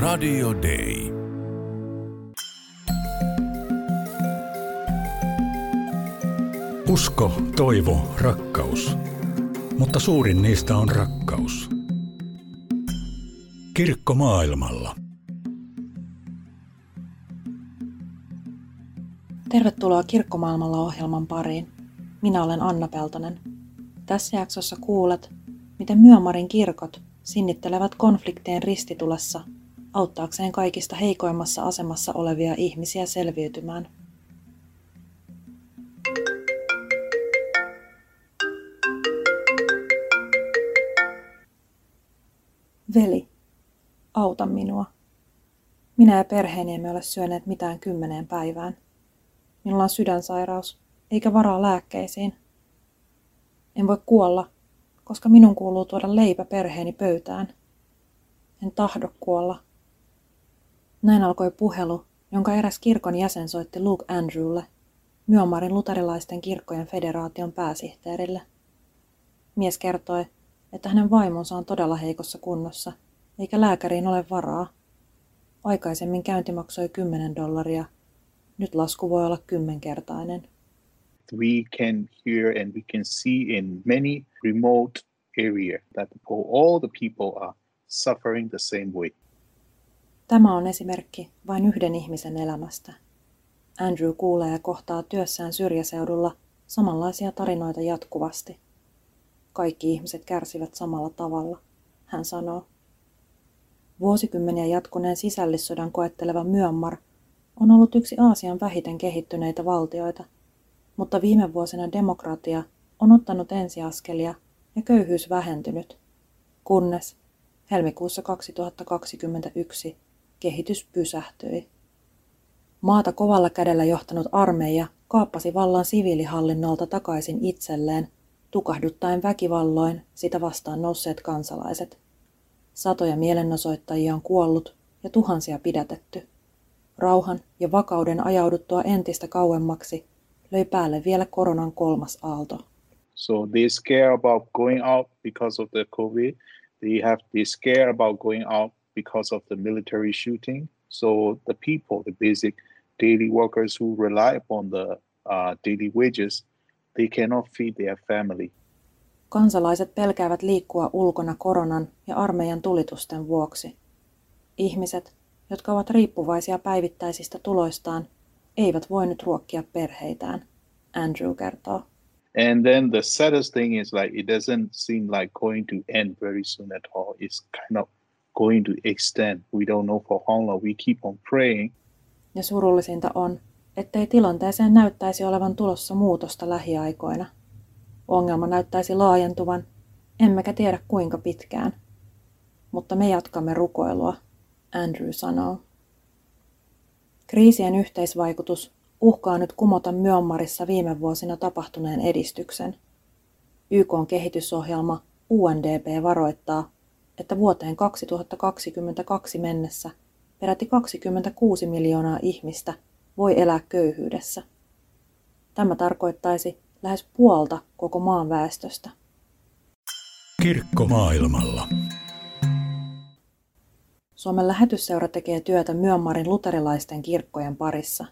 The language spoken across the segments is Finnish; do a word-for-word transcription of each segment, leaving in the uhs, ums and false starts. Radio Day. Usko, toivo, rakkaus. Mutta suurin niistä on rakkaus. Kirkko maailmalla. Tervetuloa Kirkko maailmalla -ohjelman pariin. Minä olen Anna Peltonen. Tässä jaksossa kuulet, miten Myanmarin kirkot sinnittelevät konfliktien ristitulessa auttaakseen kaikista heikoimmassa asemassa olevia ihmisiä selviytymään. Veli, auta minua. Minä ja perheeni emme ole syöneet mitään kymmeneen päivään. Minulla on sydänsairaus, eikä varaa lääkkeisiin. En voi kuolla, koska minun kuuluu tuoda leipä perheeni pöytään. En tahdo kuolla. Näin alkoi puhelu, jonka eräs kirkon jäsen soitti Luke Andrewlle, Myanmarin luterilaisten kirkkojen federaation pääsihteerille. Mies kertoi, että hänen vaimonsa on todella heikossa kunnossa, eikä lääkäriin ole varaa. Aikaisemmin käynti maksoi kymmenen dollaria. Nyt lasku voi olla kymmenkertainen. We can hear and we can see in many remote areas that all the people are suffering the same way. Tämä on esimerkki vain yhden ihmisen elämästä. Andrew kuulee ja kohtaa työssään syrjäseudulla samanlaisia tarinoita jatkuvasti. Kaikki ihmiset kärsivät samalla tavalla, hän sanoo. Vuosikymmeniä jatkuneen sisällissodan koetteleva Myanmar on ollut yksi Aasian vähiten kehittyneitä valtioita, mutta viime vuosina demokratia on ottanut ensiaskelia ja köyhyys vähentynyt, kunnes helmikuussa kaksituhattakaksikymmentäyksi kehitys pysähtyi. Maata kovalla kädellä johtanut armeija kaappasi vallan siviilihallinnolta takaisin itselleen, tukahduttaen väkivalloin sitä vastaan nousseet kansalaiset. Satoja mielenosoittajia on kuollut ja tuhansia pidätetty. Rauhan ja vakauden ajauduttua entistä kauemmaksi löi päälle vielä koronan kolmas aalto. So they scare about going out because of the COVID. They have they scare about going out because of the military shooting. So the people, the basic daily workers who rely upon the uh, daily wages, they cannot feed their family. Kansalaiset pelkäävät liikkua ulkona koronan ja armeijan tulitusten vuoksi. Ihmiset, jotka ovat riippuvaisia päivittäisistä tuloistaan, eivät voi nyt ruokkia perheitään, Andrew kertoo. And then the saddest thing is like it doesn't seem like going to end very soon at all. It's kind of going to extend. We don't know for how long. We keep on praying. Ja surullisinta on, ettei tilanteeseen näyttäisi olevan tulossa muutosta lähiaikoina. Ongelma näyttäisi laajentuvan, emmekä tiedä kuinka pitkään. Mutta me jatkamme rukoilua, Andrew sanoo. Kriisien yhteisvaikutus uhkaa nyt kumota Myanmarissa viime vuosina tapahtuneen edistyksen. Y K:n kehitysohjelma U N D P varoittaa, että vuoteen kaksituhattakaksikymmentäkaksi mennessä peräti kaksikymmentäkuusi miljoonaa ihmistä voi elää köyhyydessä. Tämä tarkoittaisi lähes puolta koko maan väestöstä. Kirkko maailmalla. Suomen Lähetysseura tekee työtä Myanmarin luterilaisten kirkkojen parissa.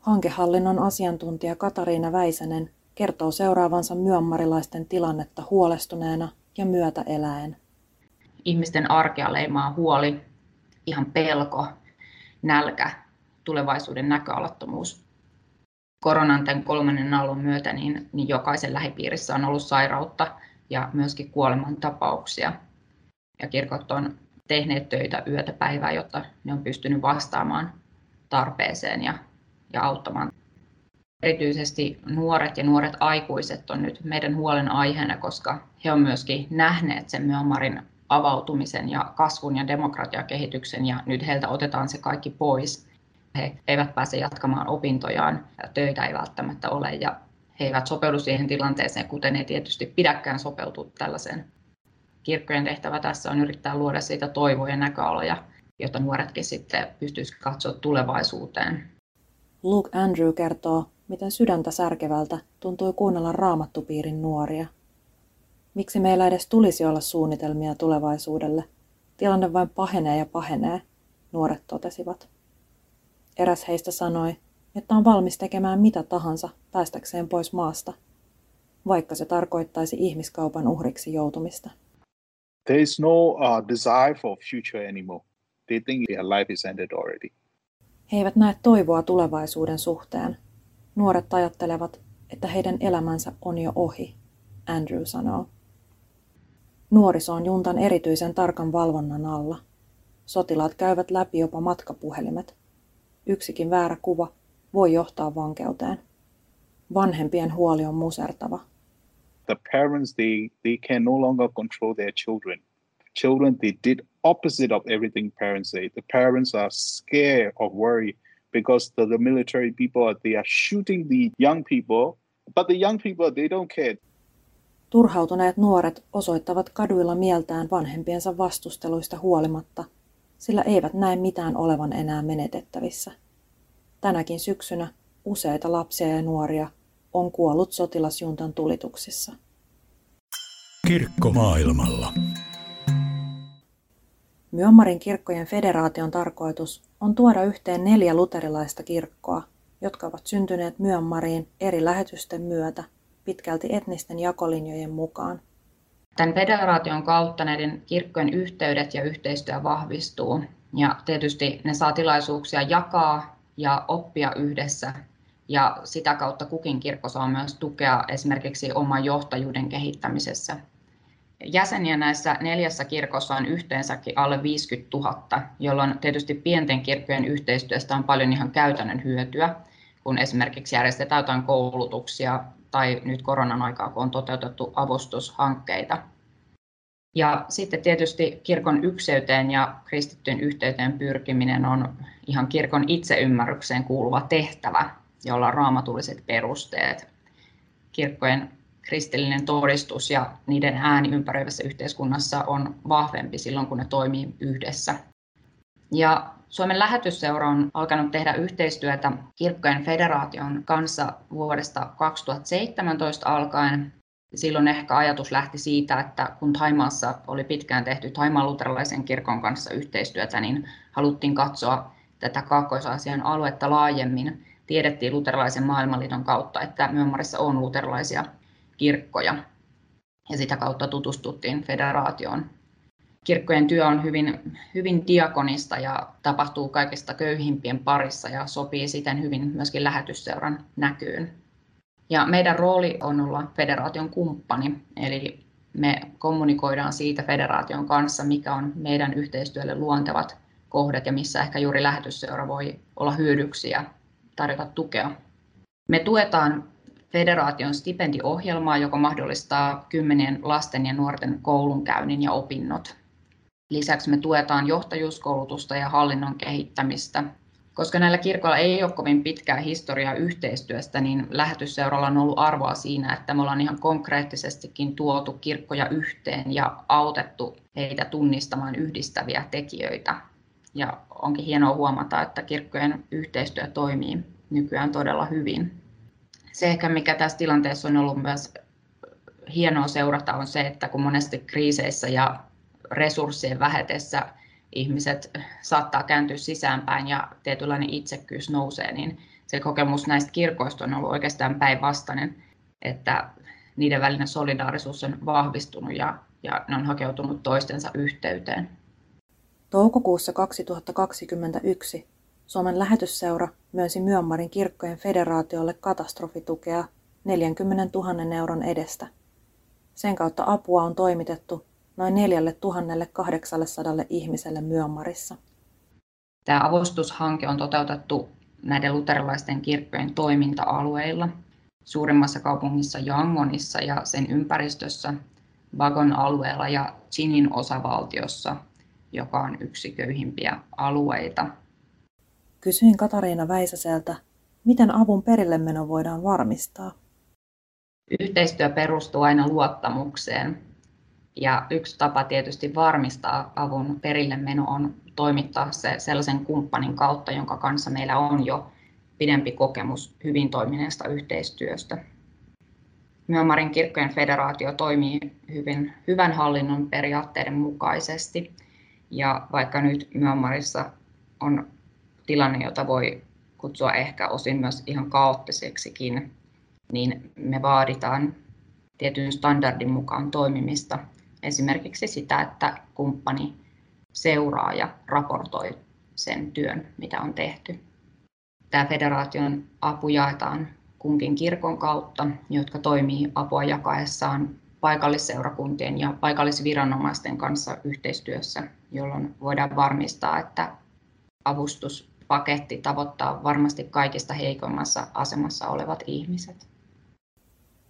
Hankehallinnon asiantuntija Katariina Väisänen kertoo seuraavansa myanmarilaisten tilannetta huolestuneena ja myötä eläen. Ihmisten arkea leimaa huoli, ihan pelko, nälkä, tulevaisuuden näköalattomuus. Koronan tämän kolmannen aallon myötä niin, niin jokaisen lähipiirissä on ollut sairautta ja myöskin kuolemantapauksia. Ja kirkot on tehneet töitä yötä päivää, jotta ne on pystynyt vastaamaan tarpeeseen ja, ja auttamaan. Erityisesti nuoret ja nuoret aikuiset on nyt meidän huolenaiheena, koska he on myöskin nähneet sen Myanmarin avautumisen ja kasvun ja demokratiakehityksen, ja nyt heiltä otetaan se kaikki pois. He eivät pääse jatkamaan opintojaan, töitä ei välttämättä ole, ja he eivät sopeudu siihen tilanteeseen, kuten ei tietysti pidäkään sopeutua tällaiseen. Kirkkojen tehtävä tässä on yrittää luoda siitä toivoa ja näköaloja, jotta nuoretkin sitten pystyisivät katsoa tulevaisuuteen. Luke Andrew kertoo, miten sydäntä särkevältä tuntui kuunnella raamattupiirin nuoria. Miksi meillä edes tulisi olla suunnitelmia tulevaisuudelle? Tilanne vain pahenee ja pahenee, nuoret totesivat. Eräs heistä sanoi, että on valmis tekemään mitä tahansa päästäkseen pois maasta, vaikka se tarkoittaisi ihmiskaupan uhriksi joutumista. There is no uh, desire for future anymore. They think their life is ended already. He eivät näe toivoa tulevaisuuden suhteen. Nuoret ajattelevat, että heidän elämänsä on jo ohi, Andrew sanoo. Nuoriso on juntan erityisen tarkan valvonnan alla. Sotilaat käyvät läpi jopa matkapuhelimet. Yksikin väärä kuva voi johtaa vankeuteen. Vanhempien huoli on musertava. The parents they they can no longer control their children. Children they did opposite of everything parents say. The parents are scared of worry because the, the military people they are shooting the young people, but the young people they don't care. Turhautuneet nuoret osoittavat kaduilla mieltään vanhempiensa vastusteluista huolimatta, sillä eivät näe mitään olevan enää menetettävissä. Tänäkin syksynä useita lapsia ja nuoria on kuollut sotilasjuntan tulituksissa. Kirkko maailmalla. Myanmarin kirkkojen federaation tarkoitus on tuoda yhteen neljä luterilaista kirkkoa, jotka ovat syntyneet Myanmariin eri lähetysten myötä pitkälti etnisten jakolinjojen mukaan. Tämän federaation kautta näiden kirkkojen yhteydet ja yhteistyö vahvistuu. Ja tietysti ne saa tilaisuuksia jakaa ja oppia yhdessä. Ja sitä kautta kukin kirkko saa myös tukea esimerkiksi oman johtajuuden kehittämisessä. Jäseniä näissä neljässä kirkossa on yhteensäkin alle viisikymmentätuhatta, jolloin tietysti pienten kirkkojen yhteistyöstä on paljon ihan käytännön hyötyä, kun esimerkiksi järjestetään jotain koulutuksia tai nyt koronan aikaa, kun on toteutettu avustushankkeita. Ja sitten tietysti kirkon ykseyteen ja kristittyjen yhteyteen pyrkiminen on ihan kirkon itseymmärrykseen kuuluva tehtävä, jolla on raamatulliset perusteet. Kirkkojen kristillinen todistus ja niiden ääni ympäröivässä yhteiskunnassa on vahvempi silloin, kun ne toimii yhdessä. Ja Suomen Lähetysseura on alkanut tehdä yhteistyötä kirkkojen federaation kanssa vuodesta kaksituhattaseitsemäntoista alkaen. Silloin ehkä ajatus lähti siitä, että kun Thaimaassa oli pitkään tehty Thaimaan luterilaisen kirkon kanssa yhteistyötä, niin haluttiin katsoa tätä Kaakkois-Aasian aluetta laajemmin. Tiedettiin luterilaisen maailmanliiton kautta, että Myanmarissa on luterilaisia kirkkoja, ja sitä kautta tutustuttiin federaatioon. Kirkkojen työ on hyvin, hyvin diakonista ja tapahtuu kaikista köyhimpien parissa ja sopii siten hyvin myöskin Lähetysseuran näkyyn. Ja meidän rooli on olla federaation kumppani, eli me kommunikoidaan siitä federaation kanssa, mikä on meidän yhteistyölle luontevat kohdat ja missä ehkä juuri Lähetysseura voi olla hyödyksi ja tarjota tukea. Me tuetaan federaation stipendiohjelmaa, joka mahdollistaa kymmenien lasten ja nuorten koulunkäynnin ja opinnot. Lisäksi me tuetaan johtajuuskoulutusta ja hallinnon kehittämistä. Koska näillä kirkoilla ei ole kovin pitkää historiaa yhteistyöstä, niin Lähetysseuralla on ollut arvoa siinä, että me ollaan ihan konkreettisestikin tuotu kirkkoja yhteen ja autettu heitä tunnistamaan yhdistäviä tekijöitä. Ja onkin hienoa huomata, että kirkkojen yhteistyö toimii nykyään todella hyvin. Se ehkä, mikä tässä tilanteessa on ollut myös hienoa seurata, on se, että kun monesti kriiseissä ja resurssien vähetessä ihmiset saattaa kääntyä sisäänpäin ja tietynlainen itsekkyys nousee, niin se kokemus näistä kirkoista on ollut oikeastaan päinvastainen, että niiden välinen solidaarisuus on vahvistunut ja, ja ne on hakeutunut toistensa yhteyteen. Toukokuussa kaksituhattakaksikymmentäyksi Suomen Lähetysseura myönsi Myanmarin kirkkojen federaatiolle katastrofitukea neljäkymmentätuhatta euron edestä. Sen kautta apua on toimitettu noin neljätuhatta kahdeksansataa ihmiselle Myanmarissa. Tämä avustushanke on toteutettu näiden luterilaisten kirkkojen toiminta-alueilla, suurimmassa kaupungissa Yangonissa ja sen ympäristössä, Bagon alueella ja Chinin osavaltiossa, joka on yksi köyhimpiä alueita. Kysyin Katariina Väisäseltä, miten avun perillemeno voidaan varmistaa. Yhteistyö perustuu aina luottamukseen. Ja yksi tapa tietysti varmistaa avun perillemeno on toimittaa se sellaisen kumppanin kautta, jonka kanssa meillä on jo pidempi kokemus hyvin toimineesta yhteistyöstä. Myanmarin kirkkojen federaatio toimii hyvin, hyvän hallinnon periaatteiden mukaisesti. Ja vaikka nyt Myanmarissa on tilanne, jota voi kutsua ehkä osin myös ihan kaoottiseksikin, niin me vaaditaan tietyn standardin mukaan toimimista. Esimerkiksi sitä, että kumppani seuraa ja raportoi sen työn, mitä on tehty. Tämä federaation apu jaetaan kunkin kirkon kautta, jotka toimii apua jakaessaan paikallisseurakuntien ja paikallisviranomaisten kanssa yhteistyössä, jolloin voidaan varmistaa, että avustuspaketti tavoittaa varmasti kaikista heikoimmassa asemassa olevat ihmiset.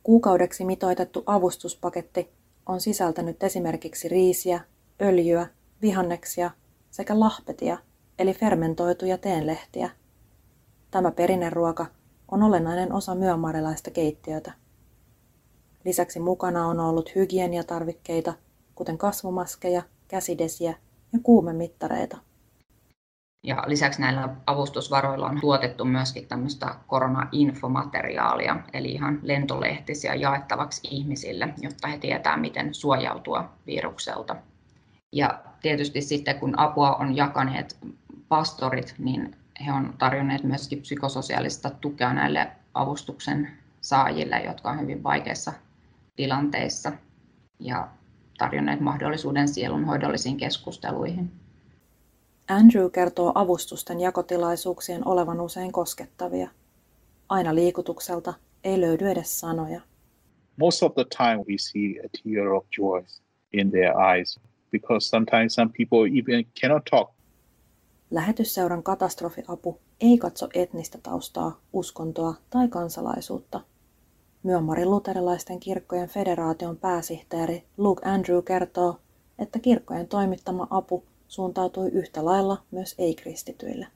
Kuukaudeksi mitoitettu avustuspaketti on sisältänyt esimerkiksi riisiä, öljyä, vihanneksia sekä lahpetia, eli fermentoituja teenlehtiä. Tämä perinneruoka on olennainen osa myanmarilaista keittiötä. Lisäksi mukana on ollut hygieniatarvikkeita, kuten kasvomaskeja, käsidesiä ja kuumemittareita. Ja lisäksi näillä avustusvaroilla on tuotettu myöskin tämmöistä korona-infomateriaalia, eli ihan lentolehtisiä jaettavaksi ihmisille, jotta he tietävät, miten suojautua virukselta. Ja tietysti sitten, kun apua on jakaneet pastorit, niin he on tarjonneet myöskin psykososiaalista tukea näille avustuksen saajille, jotka on hyvin vaikeissa tilanteissa, ja tarjonneet mahdollisuuden sielunhoidollisiin keskusteluihin. Andrew kertoo avustusten jakotilaisuuksien olevan usein koskettavia. Aina liikutukselta ei löydy edes sanoja. Most of the time we see a tear of joy in their eyes because sometimes some people even cannot talk. Lähetysseuran katastrofiapu ei katso etnistä taustaa, uskontoa tai kansalaisuutta. Myanmarin luterilaisten kirkkojen federaation pääsihteeri Luke Andrew kertoo, että kirkkojen toimittama apu suuntautui yhtä lailla myös ei-kristityille.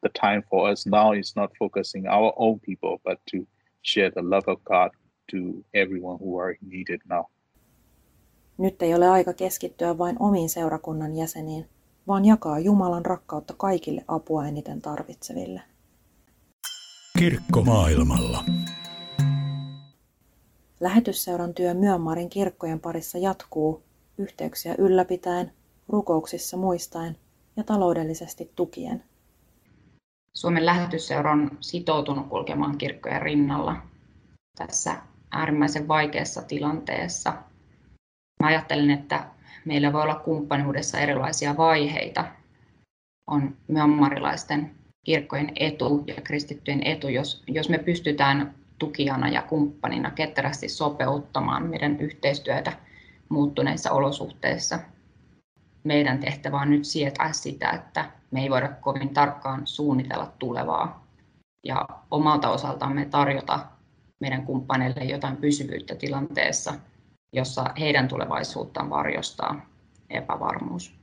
The time for us now is not focusing our own people, but to share the love of God to everyone who are needed now. Nyt ei ole aika keskittyä vain omiin seurakunnan jäseniin, vaan jakaa Jumalan rakkautta kaikille apua eniten tarvitseville. Kirkko maailmalla. Lähetysseuran työ Myanmarin kirkkojen parissa jatkuu, yhteyksiä ylläpitäen, rukouksissa muistaen ja taloudellisesti tukien. Suomen Lähetysseura on sitoutunut kulkemaan kirkkojen rinnalla tässä äärimmäisen vaikeassa tilanteessa. Mä ajattelen, että meillä voi olla kumppanuudessa erilaisia vaiheita. On myanmarilaisten kirkkojen etu ja kristittyjen etu, jos, jos me pystytään tukijana ja kumppanina ketterästi sopeuttamaan meidän yhteistyötä muuttuneissa olosuhteissa. Meidän tehtävä on nyt sietää sitä, että me ei voida kovin tarkkaan suunnitella tulevaa ja omalta osaltamme tarjota meidän kumppaneille jotain pysyvyyttä tilanteessa, jossa heidän tulevaisuuttaan varjostaa epävarmuus.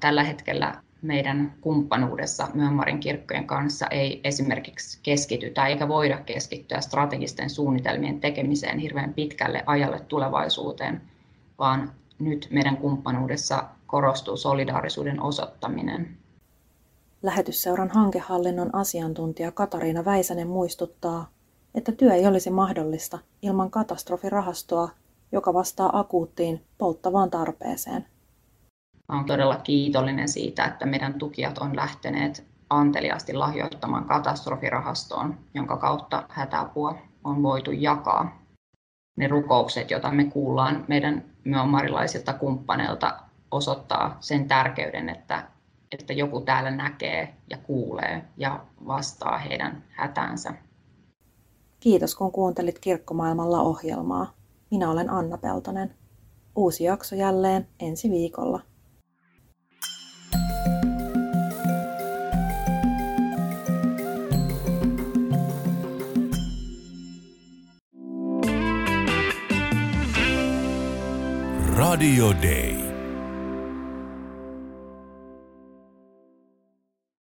Tällä hetkellä meidän kumppanuudessa Myanmarin kirkkojen kanssa ei esimerkiksi keskitytä eikä voida keskittyä strategisten suunnitelmien tekemiseen hirveän pitkälle ajalle tulevaisuuteen, vaan nyt meidän kumppanuudessa korostuu solidaarisuuden osoittaminen. Lähetysseuran hankehallinnon asiantuntija Katariina Väisänen muistuttaa, että työ ei olisi mahdollista ilman katastrofirahastoa, joka vastaa akuuttiin polttavaan tarpeeseen. Olen todella kiitollinen siitä, että meidän tukijat on lähteneet anteliaasti lahjoittamaan katastrofirahastoon, jonka kautta hätäapua on voitu jakaa. Ne rukoukset, joita me kuullaan meidän myanmarilaisilta kumppaneilta, osoittaa sen tärkeyden, että, että joku täällä näkee ja kuulee ja vastaa heidän hätäänsä. Kiitos, kun kuuntelit Kirkkomaailmalla ohjelmaa. Minä olen Anna Peltonen. Uusi jakso jälleen ensi viikolla. Radio Day.